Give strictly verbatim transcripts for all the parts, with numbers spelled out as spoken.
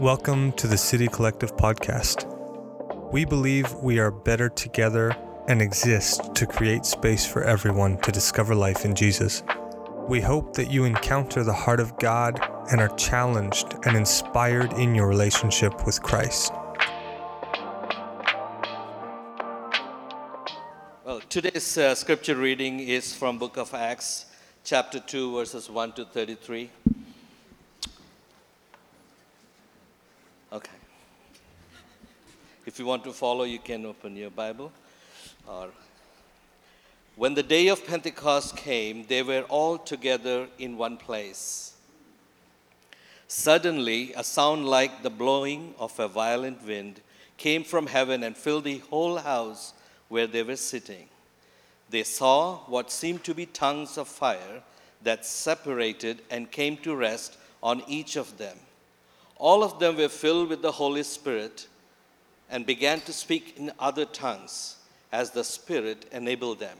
Welcome to the City Collective podcast. We believe we are better together and exist to create space for everyone to discover life in Jesus. We hope that you encounter the heart of God and are challenged and inspired in your relationship with Christ. Well, today's uh, scripture reading is from book of Acts, chapter two, verses one to thirty-three. Okay. If you want to follow, you can open your Bible. Or when the day of Pentecost came, they were all together in one place. Suddenly, a sound like the blowing of a violent wind came from heaven and filled the whole house where they were sitting. They saw what seemed to be tongues of fire that separated and came to rest on each of them. All of them were filled with the Holy Spirit and began to speak in other tongues as the Spirit enabled them.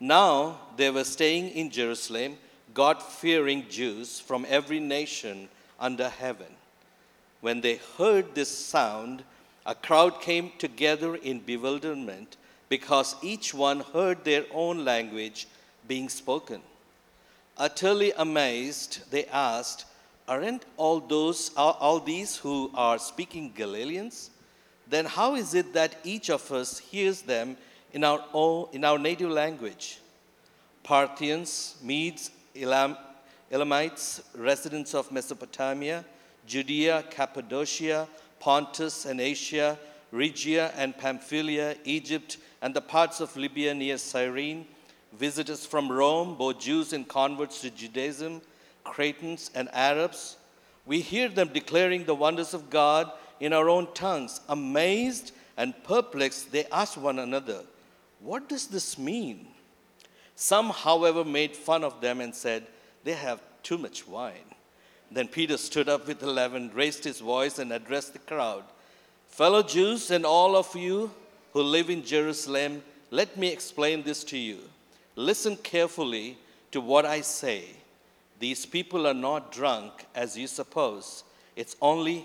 Now they were staying in Jerusalem, God-fearing Jews from every nation under heaven. When they heard this sound, a crowd came together in bewilderment because each one heard their own language being spoken. Utterly amazed, they asked, "Aren't all those, all these who are speaking Galileans? Then how is it that each of us hears them in our own, in our native language? Parthians, Medes, Elam, Elamites, residents of Mesopotamia, Judea, Cappadocia, Pontus and Asia, Phrygia and Pamphylia, Egypt, and the parts of Libya near Cyrene, visitors from Rome, both Jews and converts to Judaism, Cretans and Arabs. We hear them declaring the wonders of God in our own tongues." Amazed and perplexed, they asked one another, "What does this mean?" Some, however, made fun of them and said, "They have too much wine." Then Peter stood up with the eleven, raised his voice, and addressed the crowd. "Fellow Jews and all of you who live in Jerusalem, let me explain this to you. Listen carefully to what I say. These people are not drunk, as you suppose. It's only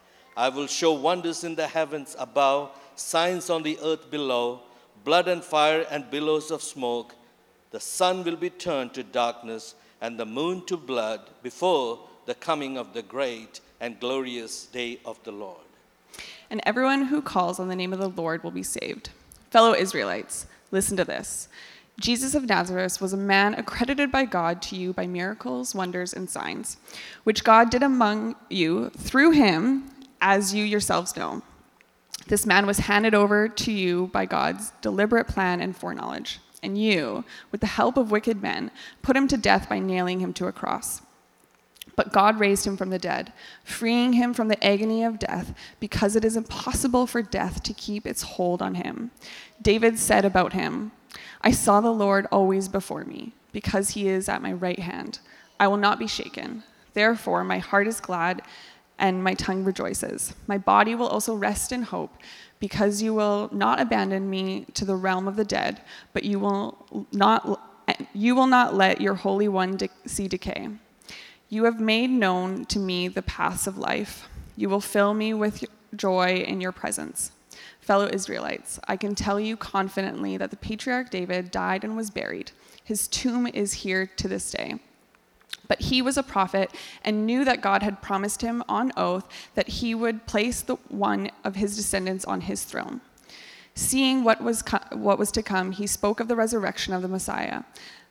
I will show wonders in the heavens above, signs on the earth below, blood and fire and billows of smoke. The sun will be turned to darkness and the moon to blood before the coming of the great and glorious day of the Lord. And everyone who calls on the name of the Lord will be saved. Fellow Israelites, listen to this. Jesus of Nazareth was a man accredited by God to you by miracles, wonders, and signs, which God did among you through him, as you yourselves know. This man was handed over to you by God's deliberate plan and foreknowledge, and you, with the help of wicked men, put him to death by nailing him to a cross. But God raised him from the dead, freeing him from the agony of death, because it is impossible for death to keep its hold on him. David said about him, I saw the Lord always before me, because he is at my right hand. I will not be shaken. Therefore, my heart is glad and my tongue rejoices. My body will also rest in hope, because you will not abandon me to the realm of the dead, but you will not you will not let your Holy One de- see decay. You have made known to me the paths of life. You will fill me with joy in your presence. Fellow Israelites, I can tell you confidently that the patriarch David died and was buried. His tomb is here to this day. But he was a prophet and knew that God had promised him on oath that he would place the one of his descendants on his throne. Seeing what was co- what was to come, he spoke of the resurrection of the Messiah,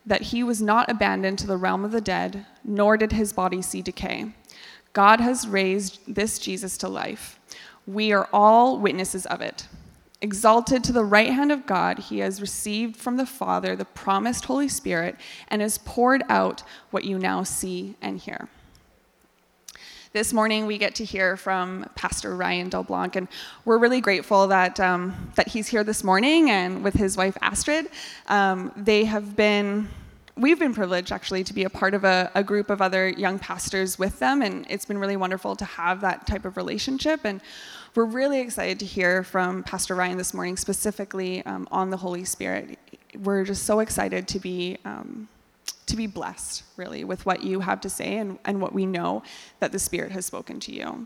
that he was not abandoned to the realm of the dead, nor did his body see decay. God has raised this Jesus to life. We are all witnesses of it. Exalted to the right hand of God, he has received from the Father the promised Holy Spirit and has poured out what you now see and hear. This morning we get to hear from Pastor Ryan DelBlanc, and we're really grateful that um, that he's here this morning, and with his wife Astrid. Um, they have been, we've been privileged actually to be a part of a, a group of other young pastors with them, and it's been really wonderful to have that type of relationship. And we're really excited to hear from Pastor Ryan this morning, specifically um, on the Holy Spirit. We're just so excited to be um, to be blessed, really, with what you have to say and, and what we know that the Spirit has spoken to you.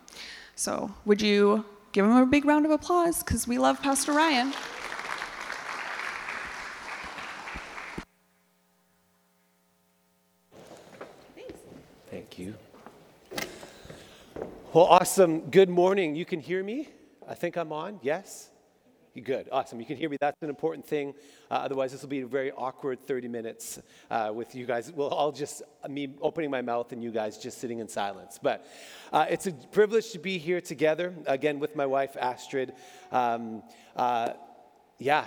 So would you give him a big round of applause, because we love Pastor Ryan. Thanks. Thank you. Well, awesome. Good morning. You can hear me? I think I'm on. Yes? Good. Awesome. You can hear me. That's an important thing. Uh, otherwise, this will be a very awkward thirty minutes uh, with you guys. Well, I'll just, me opening my mouth and you guys just sitting in silence. But uh, it's a privilege to be here together, again, with my wife, Astrid. Um, uh, yeah.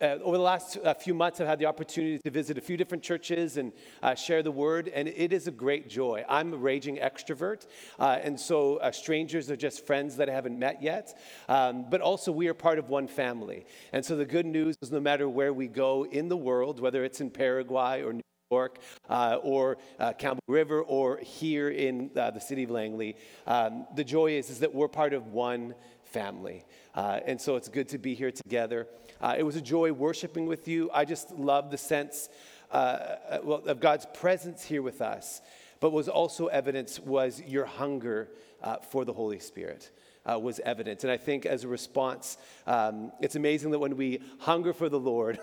Uh, over the last uh, few months, I've had the opportunity to visit a few different churches and uh, share the word, and it is a great joy. I'm a raging extrovert, uh, and so uh, strangers are just friends that I haven't met yet, um, but also we are part of one family. And so the good news is no matter where we go in the world, whether it's in Paraguay or New York uh, or uh, Campbell River or here in uh, the city of Langley, um, the joy is, is that we're part of one family. Uh, and so it's good to be here together. Uh, it was a joy worshiping with you. I just love the sense uh, well, of God's presence here with us. But what was also evidence was your hunger uh, for the Holy Spirit uh, was evident. And I think as a response, um, it's amazing that when we hunger for the Lord,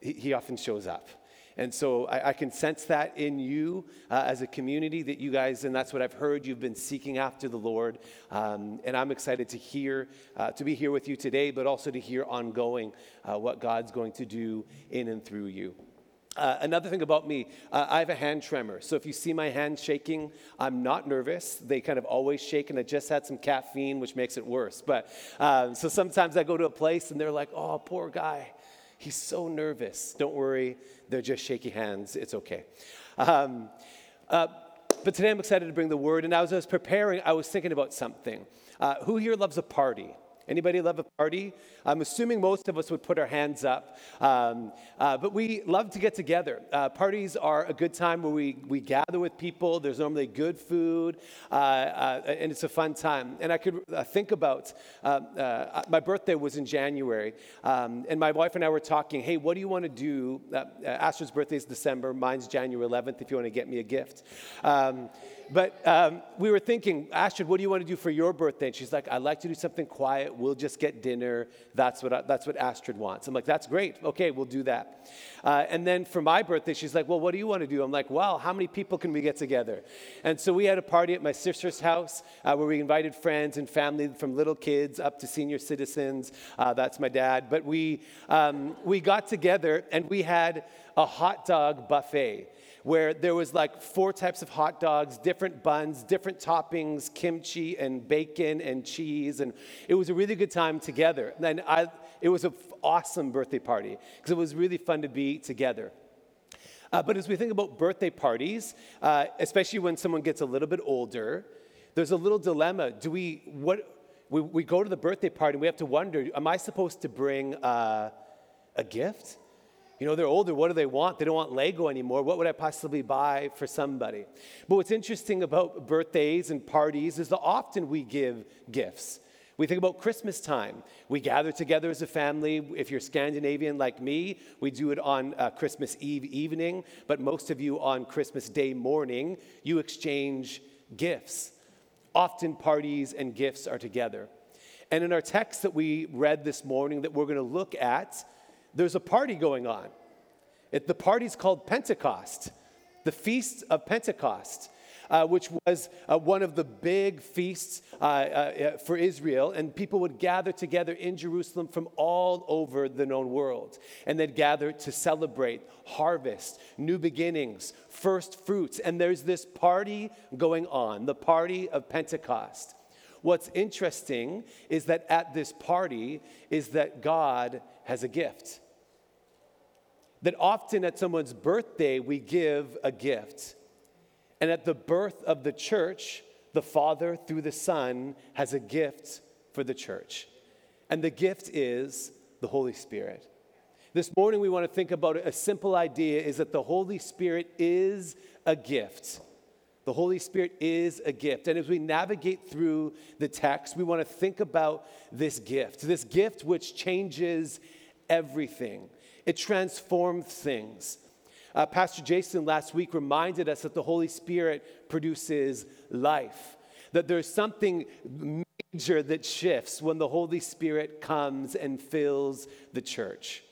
he, he often shows up. And so I, I can sense that in you uh, as a community that you guys, and that's what I've heard, you've been seeking after the Lord. Um, and I'm excited to hear, uh, to be here with you today, but also to hear ongoing uh, what God's going to do in and through you. Uh, another thing about me, uh, I have a hand tremor. So if you see my hand shaking, I'm not nervous. They kind of always shake, and I just had some caffeine, which makes it worse. But um, so sometimes I go to a place, and they're like, oh, poor guy. He's so nervous. Don't worry. They're just shaky hands. It's okay. Um, uh, but today I'm excited to bring the word. And as I was preparing, I was thinking about something. Uh, who here loves a party? Anybody love a party? I'm assuming most of us would put our hands up. Um, uh, but we love to get together. Uh, parties are a good time where we, we gather with people. There's normally good food. Uh, uh, and it's a fun time. And I could uh, think about, uh, uh, my birthday was in January. Um, and my wife and I were talking, hey, what do you want to do? Uh, Astrid's birthday is December. Mine's January eleventh if you want to get me a gift. Um, but um, we were thinking, Astrid, what do you want to do for your birthday? And she's like, I'd like to do something quiet. We'll just get dinner. That's what I, that's what Astrid wants. I'm like, that's great. Okay, we'll do that. Uh, and then for my birthday, she's like, well, what do you want to do? I'm like, well, how many people can we get together? And so we had a party at my sister's house uh, where we invited friends and family from little kids up to senior citizens. Uh, that's my dad. But we um, we got together and we had a hot dog buffet, where there was like four types of hot dogs, different buns, different toppings, kimchi and bacon and cheese. And it was a really good time together. And I, it was an f- awesome birthday party because it was really fun to be together. Uh, but as we think about birthday parties, uh, especially when someone gets a little bit older, there's a little dilemma. Do we, what, we, we go to the birthday party and we have to wonder, am I supposed to bring uh, a gift? You know, they're older. What do they want? They don't want Lego anymore. What would I possibly buy for somebody? But what's interesting about birthdays and parties is that often we give gifts. We think about Christmas time. We gather together as a family. If you're Scandinavian like me, we do it on uh, Christmas Eve evening. But most of you on Christmas Day morning, you exchange gifts. Often parties and gifts are together. And in our text that we read this morning that we're going to look at, there's a party going on. It, the party's called Pentecost, the Feast of Pentecost, uh, which was uh, one of the big feasts uh, uh, for Israel. And people would gather together in Jerusalem from all over the known world. And they'd gather to celebrate harvest, new beginnings, first fruits. And there's this party going on, the party of Pentecost. What's interesting is that at this party is that God has a gift. That often at someone's birthday, we give a gift. And at the birth of the church, the Father, through the Son, has a gift for the church. And the gift is the Holy Spirit. This morning we want to think about it. A simple idea is that the Holy Spirit is a gift. The Holy Spirit is a gift. And as we navigate through the text, we want to think about this gift, this gift which changes everything. It transforms things. Uh, Pastor Jason last week reminded us that the Holy Spirit produces life, that there's something major that shifts when the Holy Spirit comes and fills the church.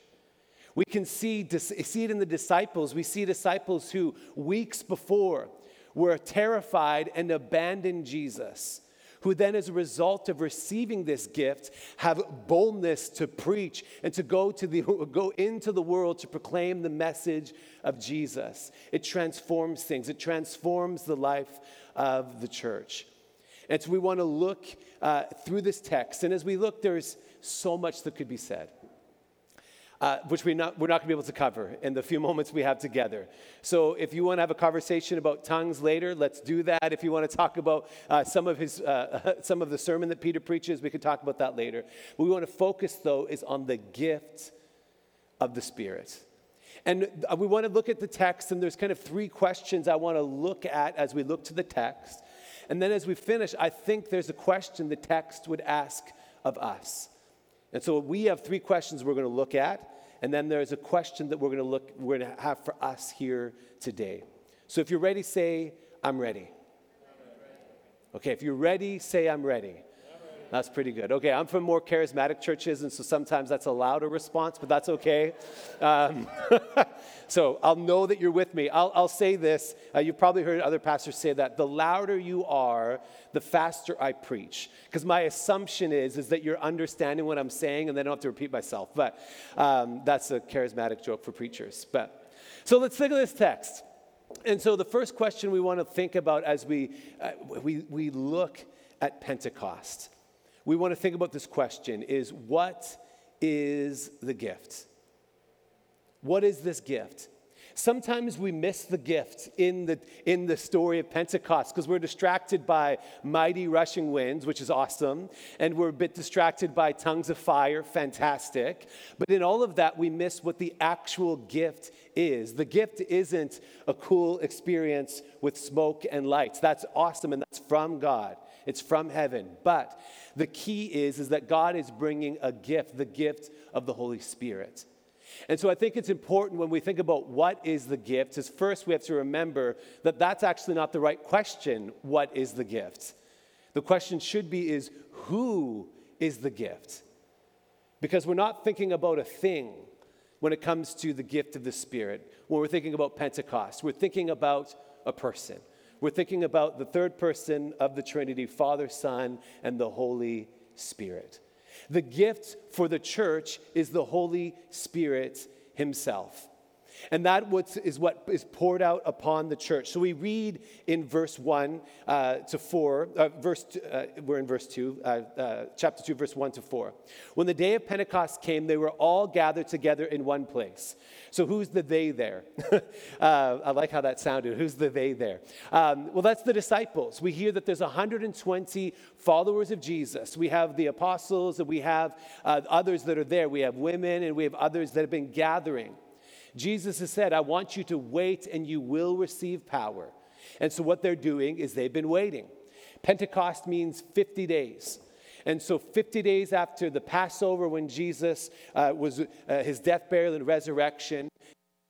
We can see, see it in the disciples. We see disciples who weeks before were terrified and abandoned Jesus, who then as a result of receiving this gift have boldness to preach and to go to the go into the world to proclaim the message of Jesus. It transforms things. It transforms the life of the church. And so we want to look uh, through this text. And as we look, there's so much that could be said, Uh, which we're not, we're not going to be able to cover in the few moments we have together. So if you want to have a conversation about tongues later, let's do that. If you want to talk about uh, some of his, uh, some of the sermon that Peter preaches, we can talk about that later. What we want to focus, though, is on the gift of the Spirit. And we want to look at the text, and there's kind of three questions I want to look at as we look to the text. And then as we finish, I think there's a question the text would ask of us. And so we have three questions we're going to look at, and then there's a question that we're going to look, we're going to have for us here today. So if you're ready, say, I'm ready. I'm ready. Okay, if you're ready, say, I'm ready. I'm ready. That's pretty good. Okay, I'm from more charismatic churches, and so sometimes that's a louder response, but that's okay. Um, so I'll know that you're with me. I'll, I'll say this. Uh, you've probably heard other pastors say that. The louder you are, the faster I preach. Because my assumption is, is that you're understanding what I'm saying, and then I don't have to repeat myself. But um, that's a charismatic joke for preachers. But so let's look at this text. And so the first question we want to think about as we uh, we we look at Pentecost, we want to think about this question is, what is the gift? What is this gift? Sometimes we miss the gift in the in the story of Pentecost because we're distracted by mighty rushing winds, which is awesome, and we're a bit distracted by tongues of fire, fantastic. But in all of that, we miss what the actual gift is. The gift isn't a cool experience with smoke and lights. That's awesome, and that's from God. It's from heaven. But the key is, is that God is bringing a gift, the gift of the Holy Spirit. And so I think it's important when we think about what is the gift, is first we have to remember that that's actually not the right question, what is the gift? The question should be is, who is the gift? Because we're not thinking about a thing when it comes to the gift of the Spirit. When we're thinking about Pentecost, we're thinking about a person. We're thinking about the third person of the Trinity, Father, Son, and the Holy Spirit. The gift for the church is the Holy Spirit himself. And that is what is poured out upon the church. So we read in verse one uh, to four, uh, verse uh, we're in verse two, uh, uh, chapter two, verse one to four. When the day of Pentecost came, they were all gathered together in one place. So who's the they there? uh, I like how that sounded. Who's the they there? Um, well, that's the disciples. We hear that there's one hundred twenty followers of Jesus. We have the apostles, and we have uh, others that are there. We have women, and we have others that have been gathering. Jesus has said, I want you to wait and you will receive power. And so what they're doing is they've been waiting. Pentecost means fifty days. And so fifty days after the Passover when Jesus uh, was uh, his death, burial, and resurrection,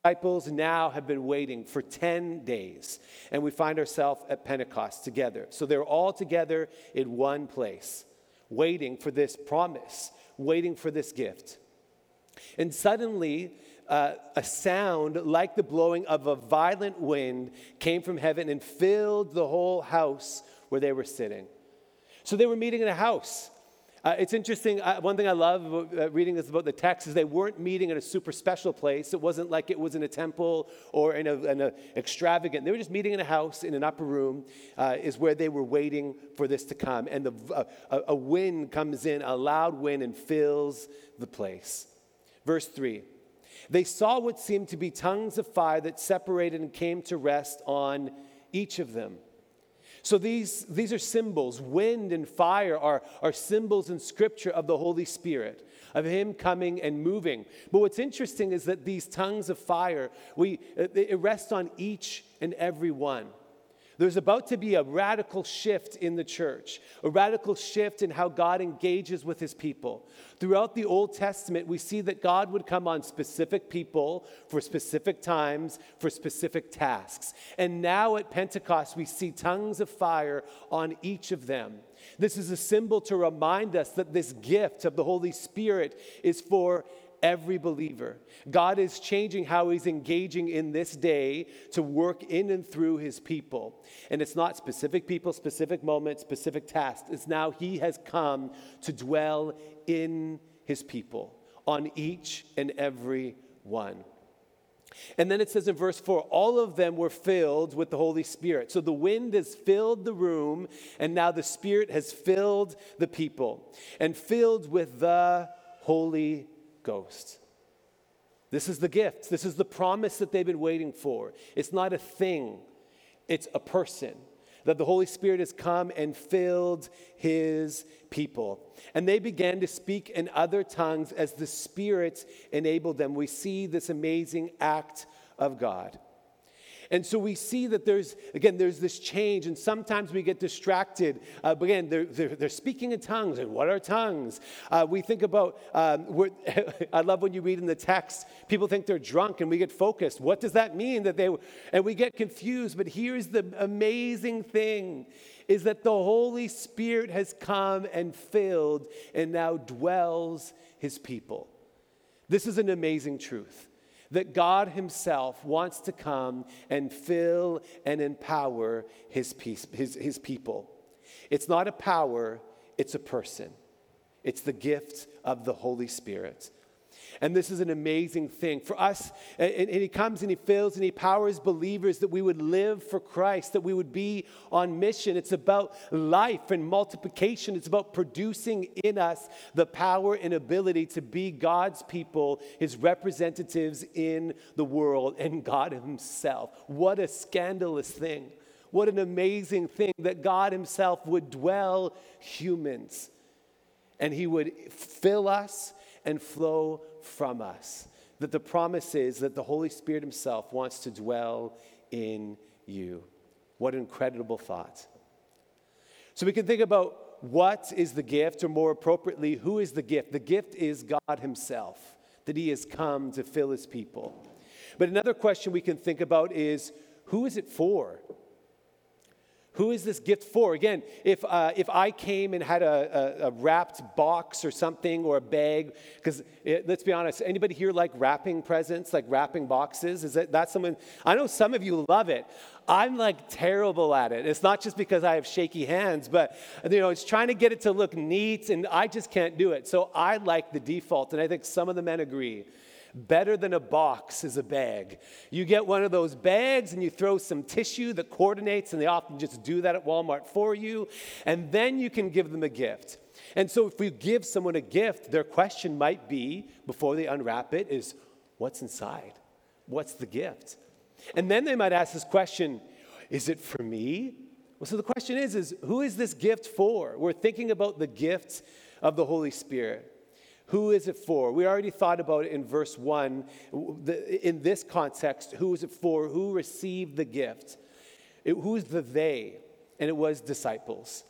disciples now have been waiting for ten days. And we find ourselves at Pentecost together. So they're all together in one place, waiting for this promise, waiting for this gift. And suddenly, Uh, a sound like the blowing of a violent wind came from heaven and filled the whole house where they were sitting. So they were meeting in a house. Uh, it's interesting. Uh, one thing I love about uh, reading this about the text is they weren't meeting in a super special place. It wasn't like it was in a temple or in an extravagant. They were just meeting in a house in an upper room uh, is where they were waiting for this to come. And the, uh, a wind comes in, a loud wind, and fills the place. Verse three. They saw what seemed to be tongues of fire that separated and came to rest on each of them. So these, these are symbols. Wind and fire are, are symbols in Scripture of the Holy Spirit, of Him coming and moving. But what's interesting is that these tongues of fire, we it rests on each and every one. There's about to be a radical shift in the church, a radical shift in how God engages with His people. Throughout the Old Testament, we see that God would come on specific people for specific times, for specific tasks. And now at Pentecost, we see tongues of fire on each of them. This is a symbol to remind us that this gift of the Holy Spirit is for every believer. God is changing how He's engaging in this day to work in and through His people. And it's not specific people, specific moments, specific tasks. It's now He has come to dwell in His people, on each and every one. And then it says in verse four, all of them were filled with the Holy Spirit. So the wind has filled the room, and now the Spirit has filled the people, and filled with the Holy Spirit. Ghost. This is the gift. This is the promise that they've been waiting for. It's not a thing. It's a person. That the Holy Spirit has come and filled His people. And they began to speak in other tongues as the Spirit enabled them. We see this amazing act of God. And so we see that there's, again, there's this change, and sometimes we get distracted. Uh, but again, they're, they're, they're speaking in tongues, and what are tongues? Uh, we think about, um, we're, I love when you read in the text, people think they're drunk, and we get focused. What does that mean? That they, and we get confused, but here's the amazing thing, is that the Holy Spirit has come and filled and now dwells His people. This is an amazing truth. That God Himself wants to come and fill and empower His, peace, His, His people. It's not a power, it's a person. It's the gift of the Holy Spirit. And this is an amazing thing for us. And, and He comes and He fills and He powers believers that we would live for Christ, that we would be on mission. It's about life and multiplication. It's about producing in us the power and ability to be God's people, His representatives in the world, and God Himself. What a scandalous thing. What an amazing thing that God Himself would dwell humans. And He would fill us and flow from us. That the promise is that the Holy Spirit Himself wants to dwell in you. What an incredible thought. So we can think about what is the gift, or more appropriately, who is the gift? The gift is God Himself, that He has come to fill His people. But another question we can think about is, who is it for? Who is this gift for? Again, if uh, if I came and had a, a, a wrapped box or something or a bag, because let's be honest, anybody here like wrapping presents, like wrapping boxes? Is that that's someone? I know some of you love it. I'm like terrible at it. It's not just because I have shaky hands, but you know, it's trying to get it to look neat, and I just can't do it. So I like the default, and I think some of the men agree. Better than a box is a bag. You get one of those bags and you throw some tissue that coordinates, and they often just do that at Walmart for you, and then you can give them a gift. And so if we give someone a gift, their question might be, before they unwrap it, is what's inside? What's the gift? And then they might ask this question, is it for me? Well, so the question is, is who is this gift for? We're thinking about the gift of the Holy Spirit. Who is it for? We already thought about it in verse one. In this context, who is it for? Who received the gift? It, who's the they? And it was disciples.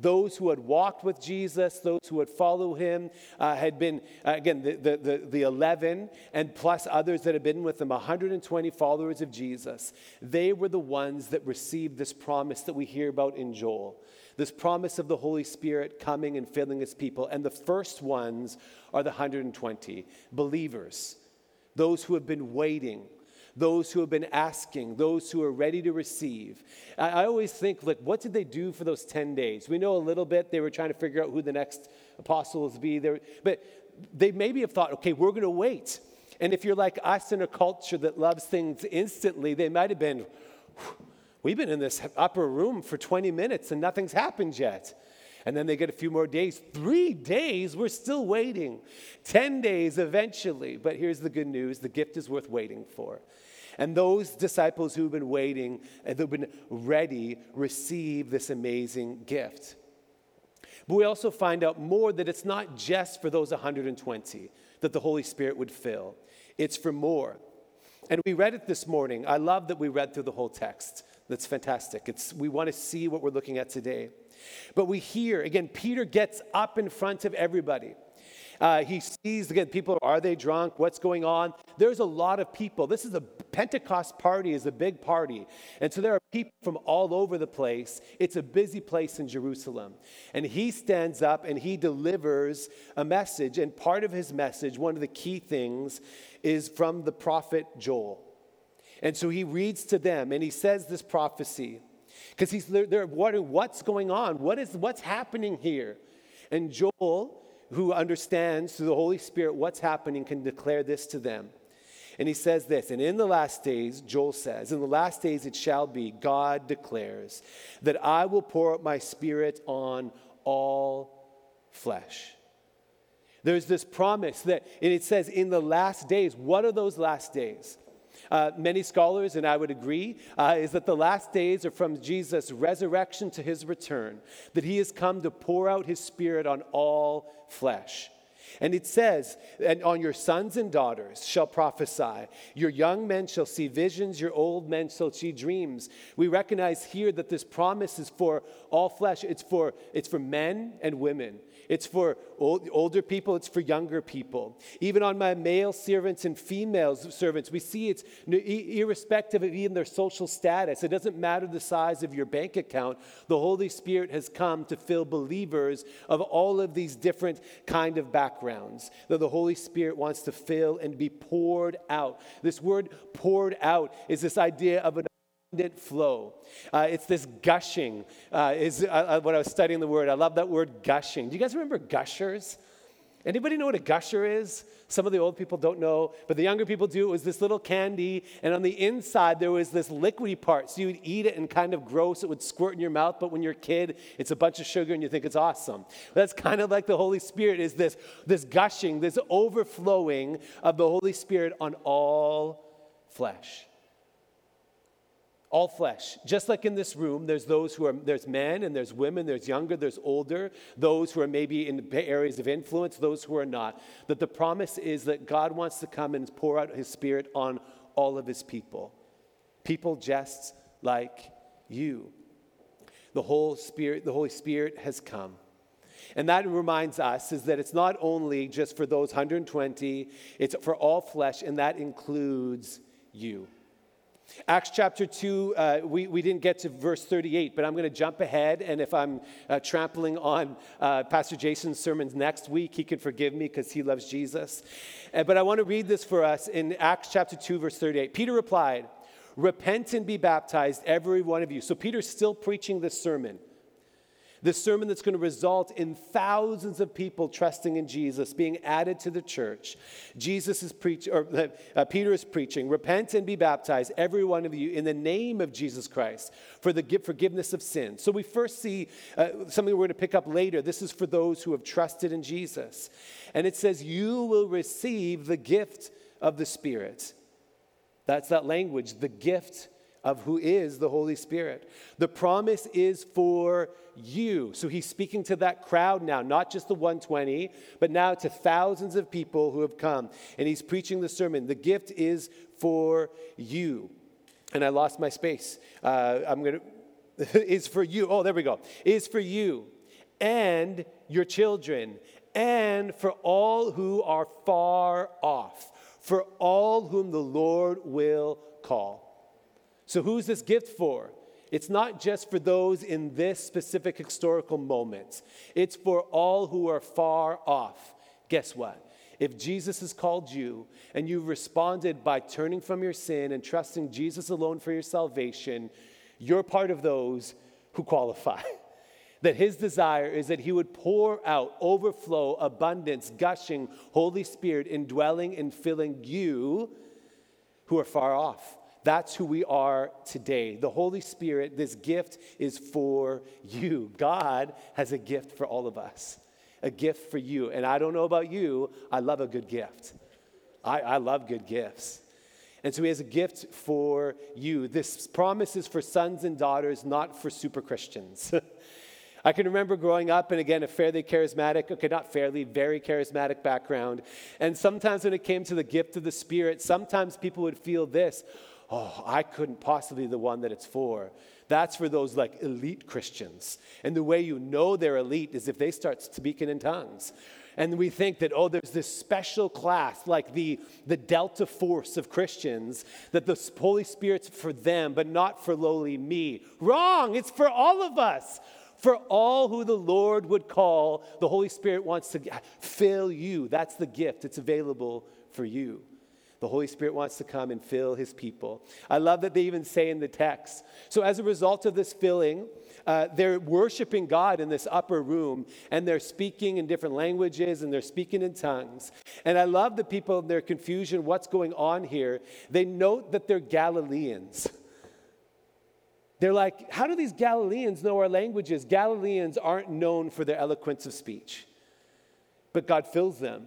Those who had walked with Jesus, those who had followed Him, uh, had been, uh, again, the, the, the, the eleven and plus others that had been with Him, one hundred twenty followers of Jesus. They were the ones that received this promise that we hear about in Joel. This promise of the Holy Spirit coming and filling His people. And the first ones are the one hundred twenty believers, those who have been waiting, those who have been asking, those who are ready to receive. I always think, like, what did they do for those ten days? We know a little bit. They were trying to figure out who the next apostles would be. There, but they maybe have thought, okay, we're going to wait. And if you're like us in a culture that loves things instantly, they might have been, we've been in this upper room for twenty minutes and nothing's happened yet. And then they get a few more days. Three days, we're still waiting. Ten days eventually. But here's the good news, the gift is worth waiting for. And those disciples who've been waiting and who've been ready receive this amazing gift. But we also find out more that it's not just for those one hundred twenty that the Holy Spirit would fill. It's for more. And we read it this morning. I love that we read through the whole text. That's fantastic. It's, we want to see what we're looking at today. But we hear, again, Peter gets up in front of everybody. Uh, he sees, again, people, are they drunk? What's going on? There's a lot of people. This is a Pentecost party is a big party. And so there are people from all over the place. It's a busy place in Jerusalem. And he stands up and he delivers a message. And part of his message, one of the key things, is from the prophet Joel. And so he reads to them and he says this prophecy. Because he's they're, they're wondering what's going on. What is, what's happening here? And Joel, who understands through the Holy Spirit what's happening, can declare this to them. And he says this, and in the last days, Joel says, in the last days it shall be, God declares, that I will pour out my spirit on all flesh. There's this promise that, and it says, in the last days. What are those last days? Uh, many scholars, and I would agree, uh, is that the last days are from Jesus' resurrection to his return, that he has come to pour out his spirit on all flesh. And it says, and on your sons and daughters shall prophesy. Your young men shall see visions. Your old men shall see dreams. We recognize here that this promise is for all flesh. It's for, it's for men and women. It's for old, older people. It's for younger people. Even on my male servants and female servants, we see it's irrespective of even their social status. It doesn't matter the size of your bank account. The Holy Spirit has come to fill believers of all of these different kind of backgrounds. Backgrounds, that the Holy Spirit wants to fill and be poured out. This word poured out is this idea of an abundant flow. Uh, it's this gushing uh, is uh, when I was studying the word. I love that word gushing. Do you guys remember gushers? Anybody know what a gusher is? Some of the old people don't know, but the younger people do. It was this little candy, and on the inside there was this liquidy part. So you would eat it and kind of gross. It would squirt in your mouth, but when you're a kid, it's a bunch of sugar and you think it's awesome. That's kind of like the Holy Spirit is this, this gushing, this overflowing of the Holy Spirit on all flesh. All flesh. Just like in this room, there's those who are, there's men and there's women, there's younger, there's older, those who are maybe in areas of influence, those who are not. That the promise is that God wants to come and pour out his spirit on all of his people. People just like you. The whole spirit, the Holy Spirit has come. And that reminds us is that it's not only just for those one hundred twenty, it's for all flesh, and that includes you. Acts chapter two, uh, we, we didn't get to verse thirty-eight, but I'm going to jump ahead, and if I'm uh, trampling on uh, Pastor Jason's sermons next week, he can forgive me because he loves Jesus. Uh, but I want to read this for us in Acts chapter two, verse thirty-eight. Peter replied, repent and be baptized, every one of you. So Peter's still preaching this sermon. This sermon that's going to result in thousands of people trusting in Jesus, being added to the church. Jesus is preaching, or uh, Peter is preaching, repent and be baptized, every one of you, in the name of Jesus Christ, for the forgiveness of sins. So we first see uh, something we're going to pick up later. This is for those who have trusted in Jesus. And it says, you will receive the gift of the Spirit. That's that language, the gift of who is the Holy Spirit. The promise is for you. So he's speaking to that crowd now, not just the one hundred twenty, but now to thousands of people who have come. And he's preaching the sermon. The gift is for you. And I lost my space. Uh, I'm going to, is for you. Oh, there we go. Is for you and your children and for all who are far off, for all whom the Lord will call. So who's this gift for? It's not just for those in this specific historical moment. It's for all who are far off. Guess what? If Jesus has called you and you've responded by turning from your sin and trusting Jesus alone for your salvation, you're part of those who qualify. That his desire is that he would pour out, overflow, abundance, gushing, Holy Spirit indwelling and filling you who are far off. That's who we are today. The Holy Spirit, this gift is for you. God has a gift for all of us, a gift for you. And I don't know about you, I love a good gift. I, I love good gifts. And so he has a gift for you. This promise is for sons and daughters, not for super Christians. I can remember growing up, and again, a fairly charismatic, okay, not fairly, very charismatic background. And sometimes when it came to the gift of the Spirit, sometimes people would feel this, oh, I couldn't possibly be the one that it's for. That's for those like elite Christians. And the way you know they're elite is if they start speaking in tongues. And we think that, oh, there's this special class, like the, the Delta Force of Christians, that the Holy Spirit's for them, but not for lowly me. Wrong! It's for all of us. For all who the Lord would call, the Holy Spirit wants to fill you. That's the gift. It's available for you. The Holy Spirit wants to come and fill his people. I love that they even say in the text. So as a result of this filling, uh, they're worshiping God in this upper room, and they're speaking in different languages, and they're speaking in tongues. And I love the people in their confusion, what's going on here. They note that they're Galileans. They're like, how do these Galileans know our languages? Galileans aren't known for their eloquence of speech, but God fills them.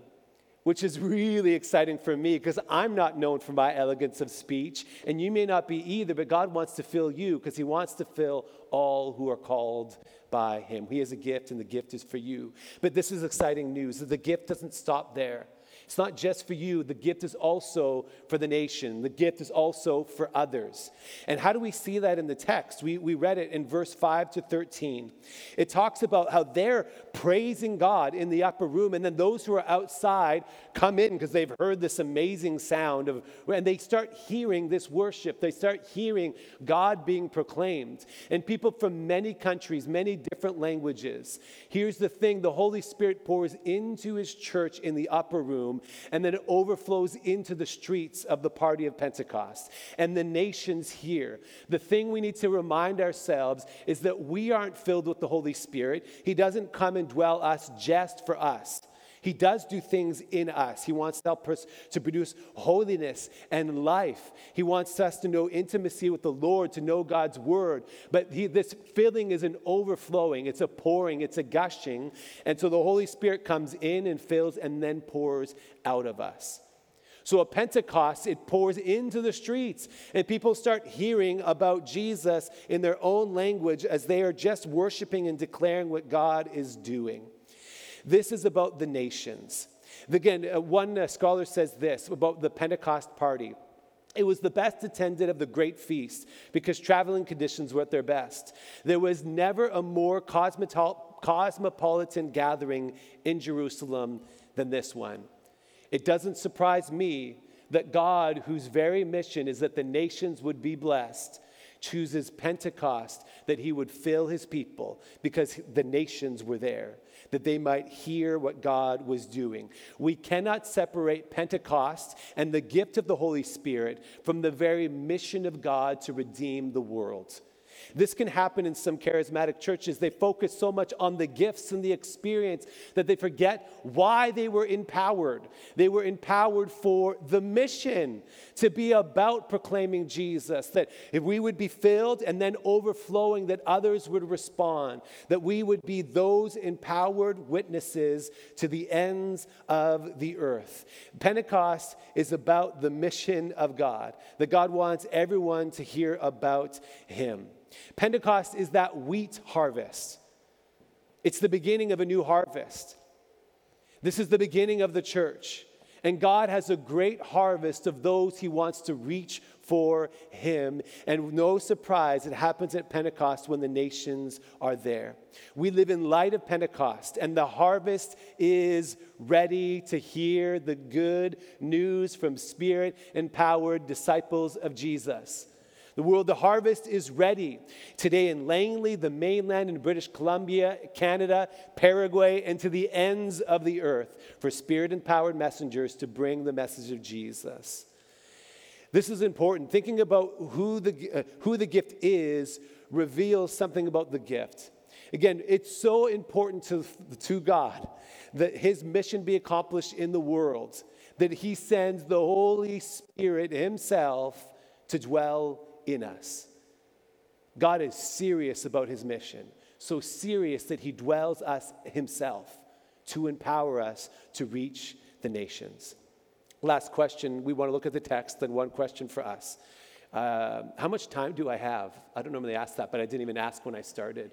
Which is really exciting for me because I'm not known for my elegance of speech, and you may not be either, but God wants to fill you because he wants to fill all who are called by him. He has a gift, and the gift is for you. But this is exciting news. The gift doesn't stop there. It's not just for you. The gift is also for the nation. The gift is also for others. And how do we see that in the text? We we read it in verse five to thirteen. It talks about how they're praising God in the upper room, and then those who are outside come in because they've heard this amazing sound of, and they start hearing this worship. They start hearing God being proclaimed. And people from many countries, many different languages. Here's the thing. The Holy Spirit pours into his church in the upper room, and then it overflows into the streets of the party of Pentecost and the nations here. The thing we need to remind ourselves is that we aren't filled with the Holy Spirit. He doesn't come and dwell us just for us. He does do things in us. He wants to help us to produce holiness and life. He wants us to know intimacy with the Lord, to know God's word. But he, this filling is an overflowing. It's a pouring. It's a gushing. And so the Holy Spirit comes in and fills and then pours out of us. So at Pentecost, it pours into the streets, and people start hearing about Jesus in their own language as they are just worshiping and declaring what God is doing. This is about the nations. Again, one scholar says this about the Pentecost party. It was the best attended of the great feast because traveling conditions were at their best. There was never a more cosmopolitan gathering in Jerusalem than this one. It doesn't surprise me that God, whose very mission is that the nations would be blessed, chooses Pentecost, that he would fill his people because the nations were there, that they might hear what God was doing. We cannot separate Pentecost and the gift of the Holy Spirit from the very mission of God to redeem the world. This can happen in some charismatic churches. They focus so much on the gifts and the experience that they forget why they were empowered. They were empowered for the mission, to be about proclaiming Jesus, that if we would be filled and then overflowing, that others would respond, that we would be those empowered witnesses to the ends of the earth. Pentecost is about the mission of God, that God wants everyone to hear about him. Pentecost is that wheat harvest. It's the beginning of a new harvest. This is the beginning of the church. And God has a great harvest of those he wants to reach for him. And no surprise, it happens at Pentecost when the nations are there. We live in light of Pentecost, and the harvest is ready to hear the good news from Spirit-empowered disciples of Jesus. The world, the harvest is ready. Today in Langley, the mainland in British Columbia, Canada, Paraguay, and to the ends of the earth for Spirit-empowered messengers to bring the message of Jesus. This is important. Thinking about who the, uh, who the gift is reveals something about the gift. Again, it's so important to, to God that his mission be accomplished in the world, that he sends the Holy Spirit himself to dwell in us. God is serious about his mission, so serious that he dwells us himself to empower us to reach the nations. Last question, we want to look at the text, and one question for us. Uh, how much time do I have? I don't normally ask that, but I didn't even ask when I started.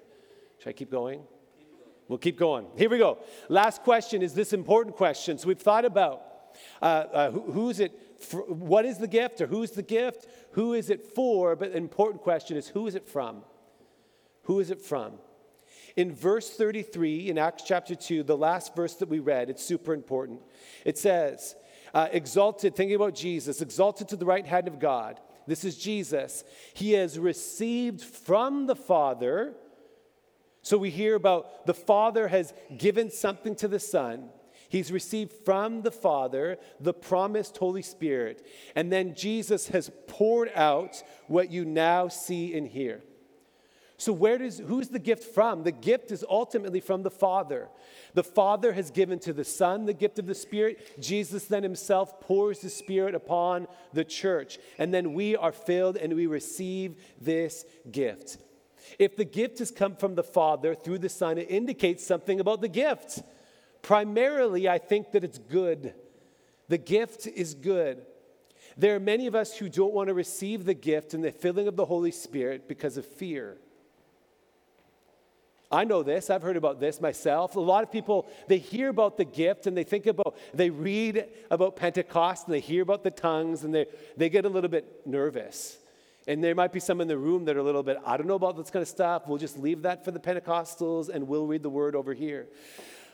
Should I keep going? Keep going. We'll keep going. Here we go. Last question is this important question. So we've thought about uh, uh, who, who's it, for, what is the gift, or who's the gift? Who is it for? But the important question is, who is it from? Who is it from? In verse thirty-three in Acts chapter two, the last verse that we read, it's super important. It says, uh, exalted, thinking about Jesus, exalted to the right hand of God. This is Jesus. He has received from the Father. So we hear about the Father has given something to the Son. He's received from the Father the promised Holy Spirit. And then Jesus has poured out what you now see and hear. So where does, who's the gift from? The gift is ultimately from the Father. The Father has given to the Son the gift of the Spirit. Jesus then himself pours the Spirit upon the church. And then we are filled and we receive this gift. If the gift has come from the Father through the Son, it indicates something about the gift. Primarily, I think that it's good. The gift is good. There are many of us who don't want to receive the gift and the filling of the Holy Spirit because of fear. I know this. I've heard about this myself. A lot of people, they hear about the gift and they think about, they read about Pentecost and they hear about the tongues and they, they get a little bit nervous. And there might be some in the room that are a little bit, I don't know about this kind of stuff. We'll just leave that for the Pentecostals and we'll read the word over here.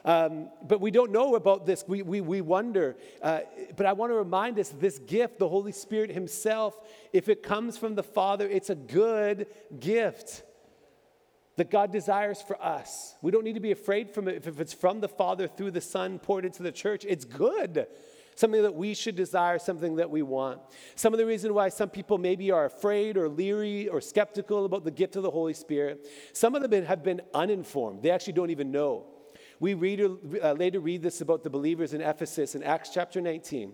Um, but we don't know about this. We, we, we wonder. Uh, but I want to remind us, this gift, the Holy Spirit himself, if it comes from the Father, it's a good gift that God desires for us. We don't need to be afraid from it. If it's from the Father through the Son poured into the church, it's good. Something that we should desire, something that we want. Some of the reason why some people maybe are afraid or leery or skeptical about the gift of the Holy Spirit, some of them have been uninformed. They actually don't even know. We read, uh, later read this about the believers in Ephesus in Acts chapter nineteen.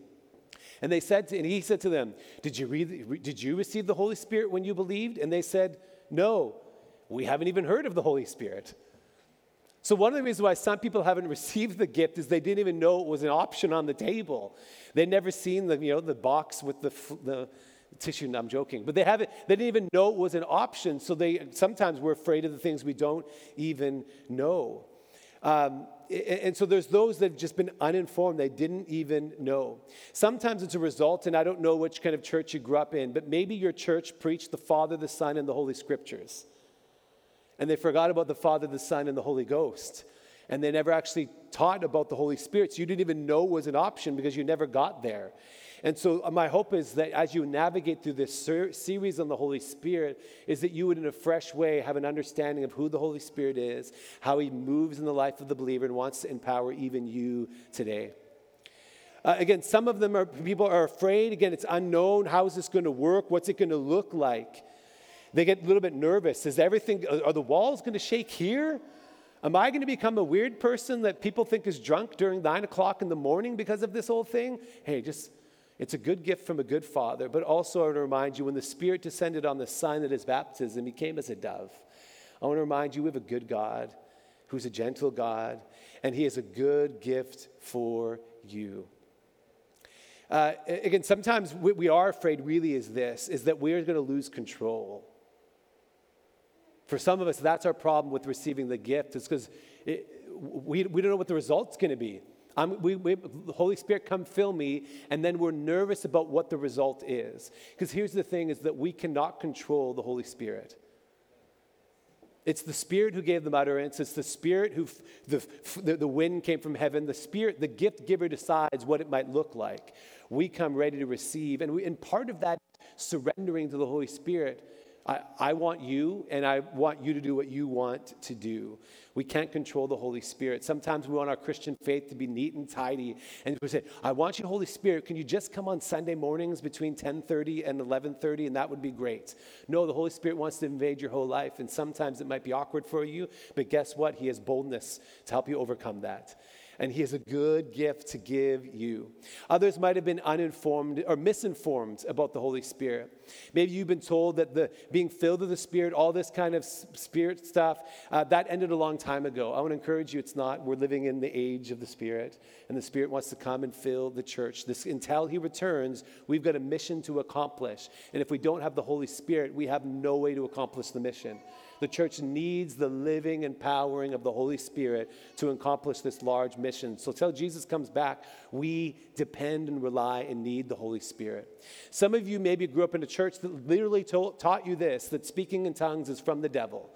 And they said, to, and he said to them, did you, read, did you receive the Holy Spirit when you believed? And they said, no. We haven't even heard of the Holy Spirit. So one of the reasons why some people haven't received the gift is they didn't even know it was an option on the table. They'd never seen the, you know, the box with the, the tissue. I'm joking. But they haven't, they didn't even know it was an option. So they sometimes we're afraid of the things we don't even know. Um, and so there's those that have just been uninformed. They didn't even know. Sometimes it's a result, and I don't know which kind of church you grew up in, but maybe your church preached the Father, the Son, and the Holy Scriptures. And they forgot about the Father, the Son, and the Holy Ghost. And they never actually taught about the Holy Spirit. So you didn't even know was an option because you never got there. And so my hope is that as you navigate through this ser- series on the Holy Spirit, is that you would in a fresh way have an understanding of who the Holy Spirit is, how he moves in the life of the believer and wants to empower even you today. Uh, again, some of them are people are afraid. Again, it's unknown. How is this going to work? What's it going to look like? They get a little bit nervous. Is everything, are the walls going to shake here? Am I going to become a weird person that people think is drunk during nine o'clock in the morning because of this whole thing? Hey, just, it's a good gift from a good Father. But also I want to remind you, when the Spirit descended on the Son at his baptism, he came as a dove. I want to remind you, we have a good God who's a gentle God, and he is a good gift for you. Uh, again, sometimes what we are afraid really is this, is that we're going to lose control. For some of us, that's our problem with receiving the gift. It's because it, we we don't know what the result's going to be. I'm, we, we, the Holy Spirit, come fill me, and then we're nervous about what the result is. Because here's the thing, is that we cannot control the Holy Spirit. It's the Spirit who gave them utterance. It's the Spirit who, f- the, f- the, the wind came from heaven. The Spirit, the gift giver decides what it might look like. We come ready to receive. And, we, and part of that is surrendering to the Holy Spirit. I, I want you, and I want you to do what you want to do. We can't control the Holy Spirit. Sometimes we want our Christian faith to be neat and tidy. And we say, I want you, Holy Spirit, can you just come on Sunday mornings between ten thirty and eleven thirty, and that would be great. No, the Holy Spirit wants to invade your whole life, and sometimes it might be awkward for you, but guess what? He has boldness to help you overcome that. and he has a good gift to give you. Others might have been uninformed or misinformed about the Holy Spirit. Maybe you've been told that the being filled with the Spirit, all this kind of Spirit stuff, uh, that ended a long time ago. I want to encourage you, it's not. We're living in the age of the Spirit, and the Spirit wants to come and fill the church. This, until he returns, we've got a mission to accomplish. And if we don't have the Holy Spirit, we have no way to accomplish the mission. The church needs the living and powering of the Holy Spirit to accomplish this large mission. So till Jesus comes back, we depend and rely and need the Holy Spirit. Some of you maybe grew up in a church that literally to- taught you this, that speaking in tongues is from the devil.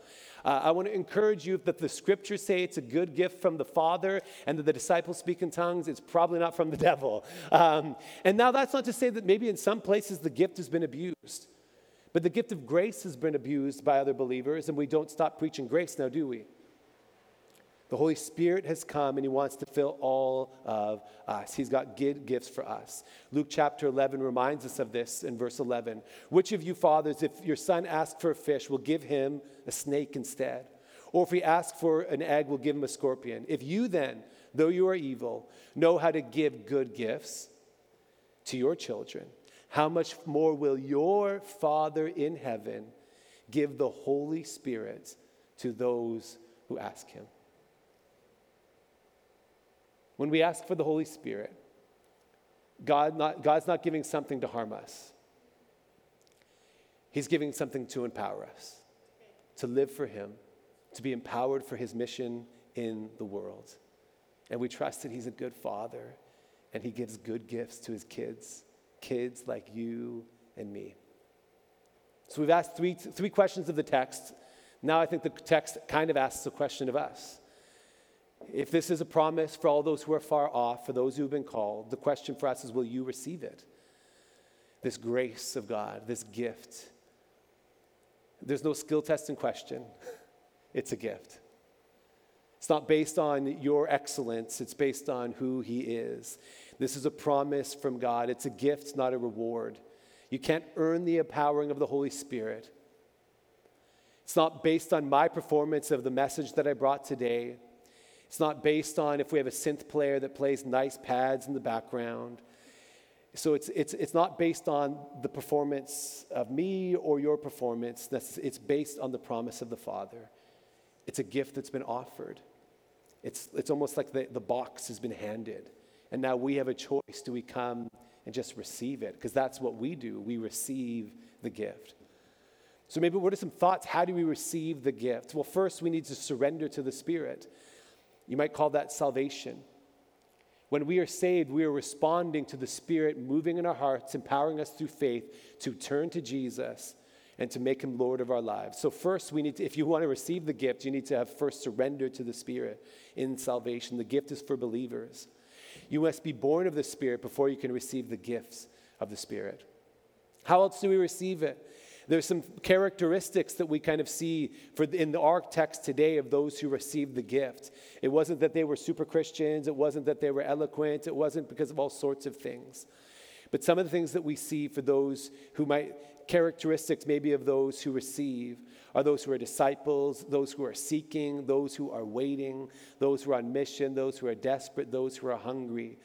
Uh, I want to encourage you that the scriptures say it's a good gift from the Father and that the disciples speak in tongues. It's probably not from the devil. Um, and now that's not to say that maybe in some places the gift has been abused. But the gift of grace has been abused by other believers, and we don't stop preaching grace now, do we? The Holy Spirit has come, and he wants to fill all of us. He's got good gifts for us. Luke chapter eleven reminds us of this in verse eleven. Which of you fathers, if your son asks for a fish, will give him a snake instead? Or if he asks for an egg, will give him a scorpion? If you then, though you are evil, know how to give good gifts to your children, how much more will your Father in heaven give the Holy Spirit to those who ask him? When we ask for the Holy Spirit, God not, God's not giving something to harm us. He's giving something to empower us, to live for him, to be empowered for his mission in the world. And we trust that he's a good Father, and he gives good gifts to his kids. Kids like you and me. So we've asked three three questions of the text. Now I think the text kind of asks a question of us. If this is a promise for all those who are far off, for those who have been called, the question for us is, will you receive it? This grace of God, this gift. There's no skill test in question. It's a gift. It's not based on your excellence. It's based on who he is. This is a promise from God. It's a gift, not a reward. You can't earn the empowering of the Holy Spirit. It's not based on my performance of the message that I brought today. It's not based on if we have a synth player that plays nice pads in the background. So it's it's it's not based on the performance of me or your performance. That's, it's based on the promise of the Father. It's a gift that's been offered. It's it's almost like the, the box has been handed. And now we have a choice. Do we come and just receive it? Because that's what we do. We receive the gift. So maybe what are some thoughts? How do we receive the gift? Well, first we need to surrender to the Spirit. You might call that salvation. When we are saved, we are responding to the Spirit moving in our hearts, empowering us through faith to turn to Jesus and to make him Lord of our lives. So first, we need to, if you want to receive the gift, you need to have first surrender to the Spirit in salvation. The gift is for believers. You must be born of the Spirit before you can receive the gifts of the Spirit. How else do we receive it? There's some characteristics that we kind of see for in the our text today of those who received the gift. It wasn't that they were super Christians. It wasn't that they were eloquent. It wasn't because of all sorts of things. But some of the things that we see for those who might, characteristics maybe of those who receive are those who are disciples, those who are seeking, those who are waiting, those who are on mission, those who are desperate, those who are hungry.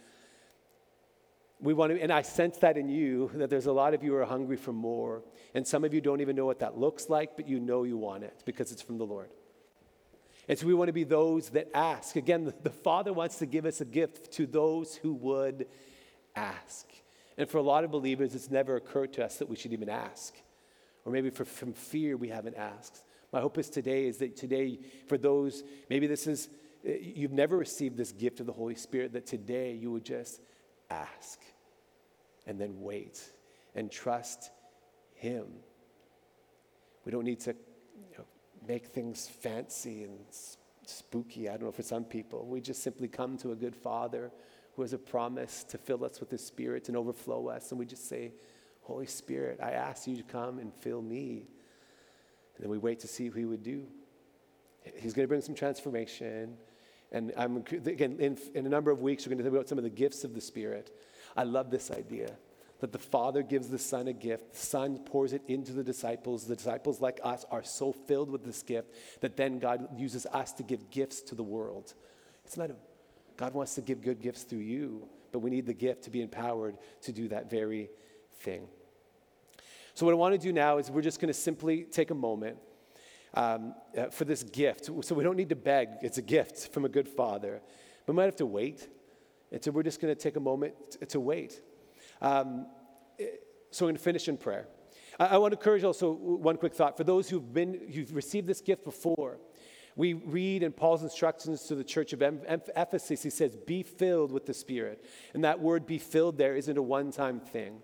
We want to, and I sense that in you, that there's a lot of you who are hungry for more. And some of you don't even know what that looks like, but you know you want it because it's from the Lord. And so we want to be those that ask. Again, the, the Father wants to give us a gift to those who would ask. And for a lot of believers, it's never occurred to us that we should even ask. Or maybe for, from fear, we haven't asked. My hope is today is that today, for those, maybe this is, you've never received this gift of the Holy Spirit, that today you would just ask and then wait and trust him. We don't need to, you know, make things fancy and spooky, I don't know, for some people. We just simply come to a good Father who has a promise to fill us with his Spirit and overflow us. And we just say, Holy Spirit, I ask you to come and fill me. And then we wait to see what he would do. He's going to bring some transformation. And I'm again, in, in a number of weeks, we're going to think about some of the gifts of the Spirit. I love this idea that the Father gives the Son a gift. The Son pours it into the disciples. The disciples, like us, are so filled with this gift that then God uses us to give gifts to the world. It's not a God wants to give good gifts through you, but we need the gift to be empowered to do that very thing. So what I want to do now is we're just going to simply take a moment um, uh, for this gift. So we don't need to beg. It's a gift from a good father. We might have to wait. And so we're just going to take a moment t- to wait. Um, so we're going to finish in prayer. I, I want to encourage also one quick thought. For those who've been, who've received this gift before, we read in Paul's instructions to the church of Ephesus, he says, be filled with the Spirit. And that word be filled there isn't a one-time thing.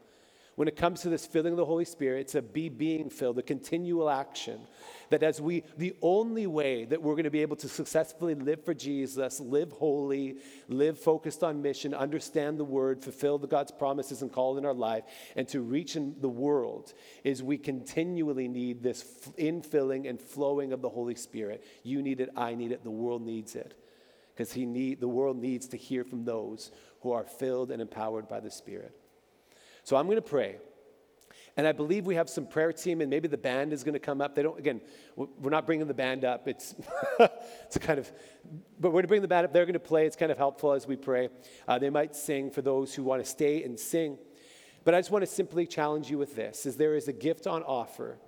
When it comes to this filling of the Holy Spirit, it's a be being filled, a continual action. That as we, the only way that we're going to be able to successfully live for Jesus, live holy, live focused on mission, understand the word, fulfill the God's promises and call in our life, and to reach in the world, is we continually need this infilling and flowing of the Holy Spirit. You need it, I need it, the world needs it. Because he need, the world needs to hear from those who are filled and empowered by the Spirit. So I'm going to pray, and I believe we have some prayer team, and maybe the band is going to come up. They don't, again, we're not bringing the band up. It's, it's a kind of, but we're going to bring the band up. They're going to play. It's kind of helpful as we pray. Uh, they might sing for those who want to stay and sing. But I just want to simply challenge you with this, is there is a gift on offer.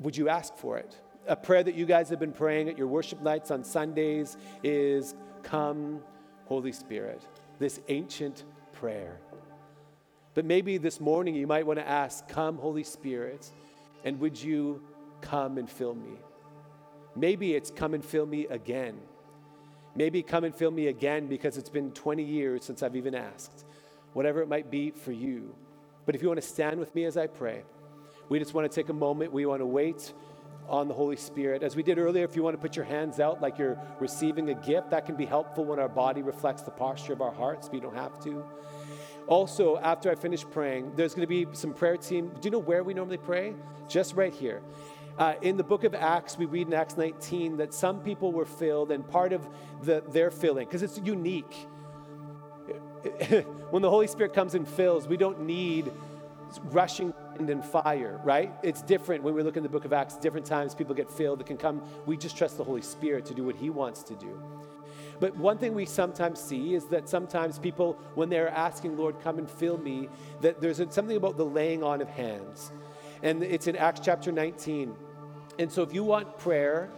Would you ask for it? A prayer that you guys have been praying at your worship nights on Sundays is, come, Holy Spirit, this ancient prayer. But maybe this morning you might want to ask, come, Holy Spirit, and would you come and fill me? Maybe it's come and fill me again. Maybe come and fill me again because it's been twenty years since I've even asked. Whatever it might be for you. But if you want to stand with me as I pray, we just want to take a moment. We want to wait on the Holy Spirit. As we did earlier, if you want to put your hands out like you're receiving a gift, that can be helpful when our body reflects the posture of our hearts, but you don't have to. Also, after I finish praying, there's going to be some prayer team. Do you know where we normally pray? Just right here. Uh, in the book of Acts, we read in Acts nineteen that some people were filled, and part of the, their filling, because it's unique. When the Holy Spirit comes and fills, we don't need rushing wind and fire, right? It's different. When we look in the book of Acts, different times people get filled. It can come. We just trust the Holy Spirit to do what he wants to do. But one thing we sometimes see is that sometimes people, when they're asking, Lord, come and fill me, that there's something about the laying on of hands. And it's in Acts chapter nineteen. And so if you want prayer,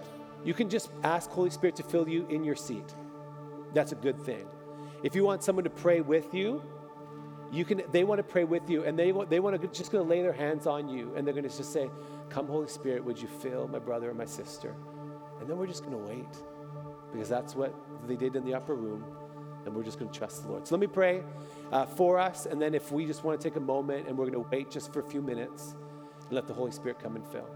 you can just ask Holy Spirit to fill you in your seat. That's a good thing. If you want someone to pray with you, you can. They want to pray with you, and they want, they want to just going to lay their hands on you, and they're going to just say, come, Holy Spirit, would you fill my brother and my sister? And then we're just going to wait. Because that's what they did in the upper room, and we're just going to trust the Lord. So let me pray uh, for us, and then if we just want to take a moment, and we're going to wait just for a few minutes, and let the Holy Spirit come and fill.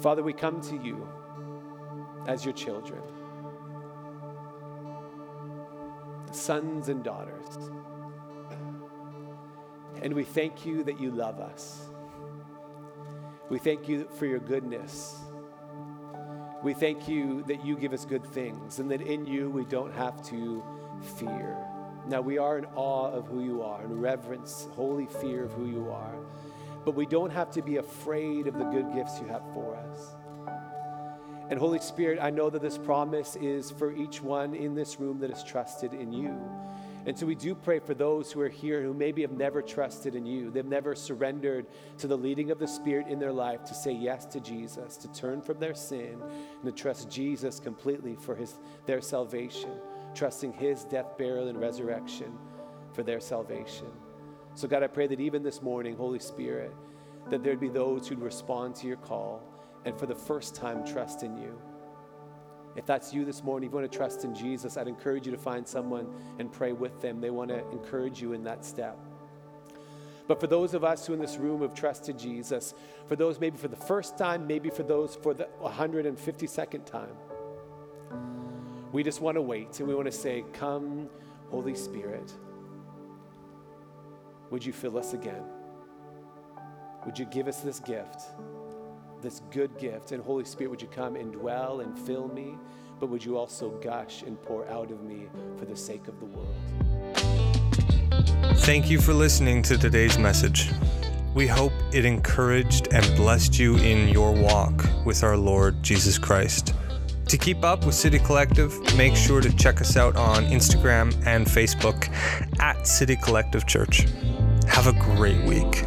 Father, we come to you as your children, sons and daughters, and we thank you that you love us. We thank you for your goodness. We thank you that you give us good things and that in you we don't have to fear. Now we are in awe of who you are, in reverence, holy fear of who you are, but we don't have to be afraid of the good gifts you have for us. And Holy Spirit, I know that this promise is for each one in this room that is trusted in you. And so we do pray for those who are here who maybe have never trusted in you. They've never surrendered to the leading of the Spirit in their life to say yes to Jesus, to turn from their sin, and to trust Jesus completely for his, their salvation, trusting his death, burial, and resurrection for their salvation. So God, I pray that even this morning, Holy Spirit, that there'd be those who'd respond to your call and for the first time trust in you. If that's you this morning, if you want to trust in Jesus, I'd encourage you to find someone and pray with them. They want to encourage you in that step. But for those of us who in this room have trusted Jesus, for those maybe for the first time, maybe for those for the one hundred fifty-second time, we just want to wait and we want to say, come, Holy Spirit, would you fill us again? Would you give us this gift? This good gift. And Holy Spirit, would you come and dwell and fill me, but would you also gush and pour out of me for the sake of the world? Thank you for listening to today's message. We hope it encouraged and blessed you in your walk with our Lord Jesus Christ. To keep up with City Collective, make sure to check us out on Instagram and Facebook at City Collective Church. Have a great week.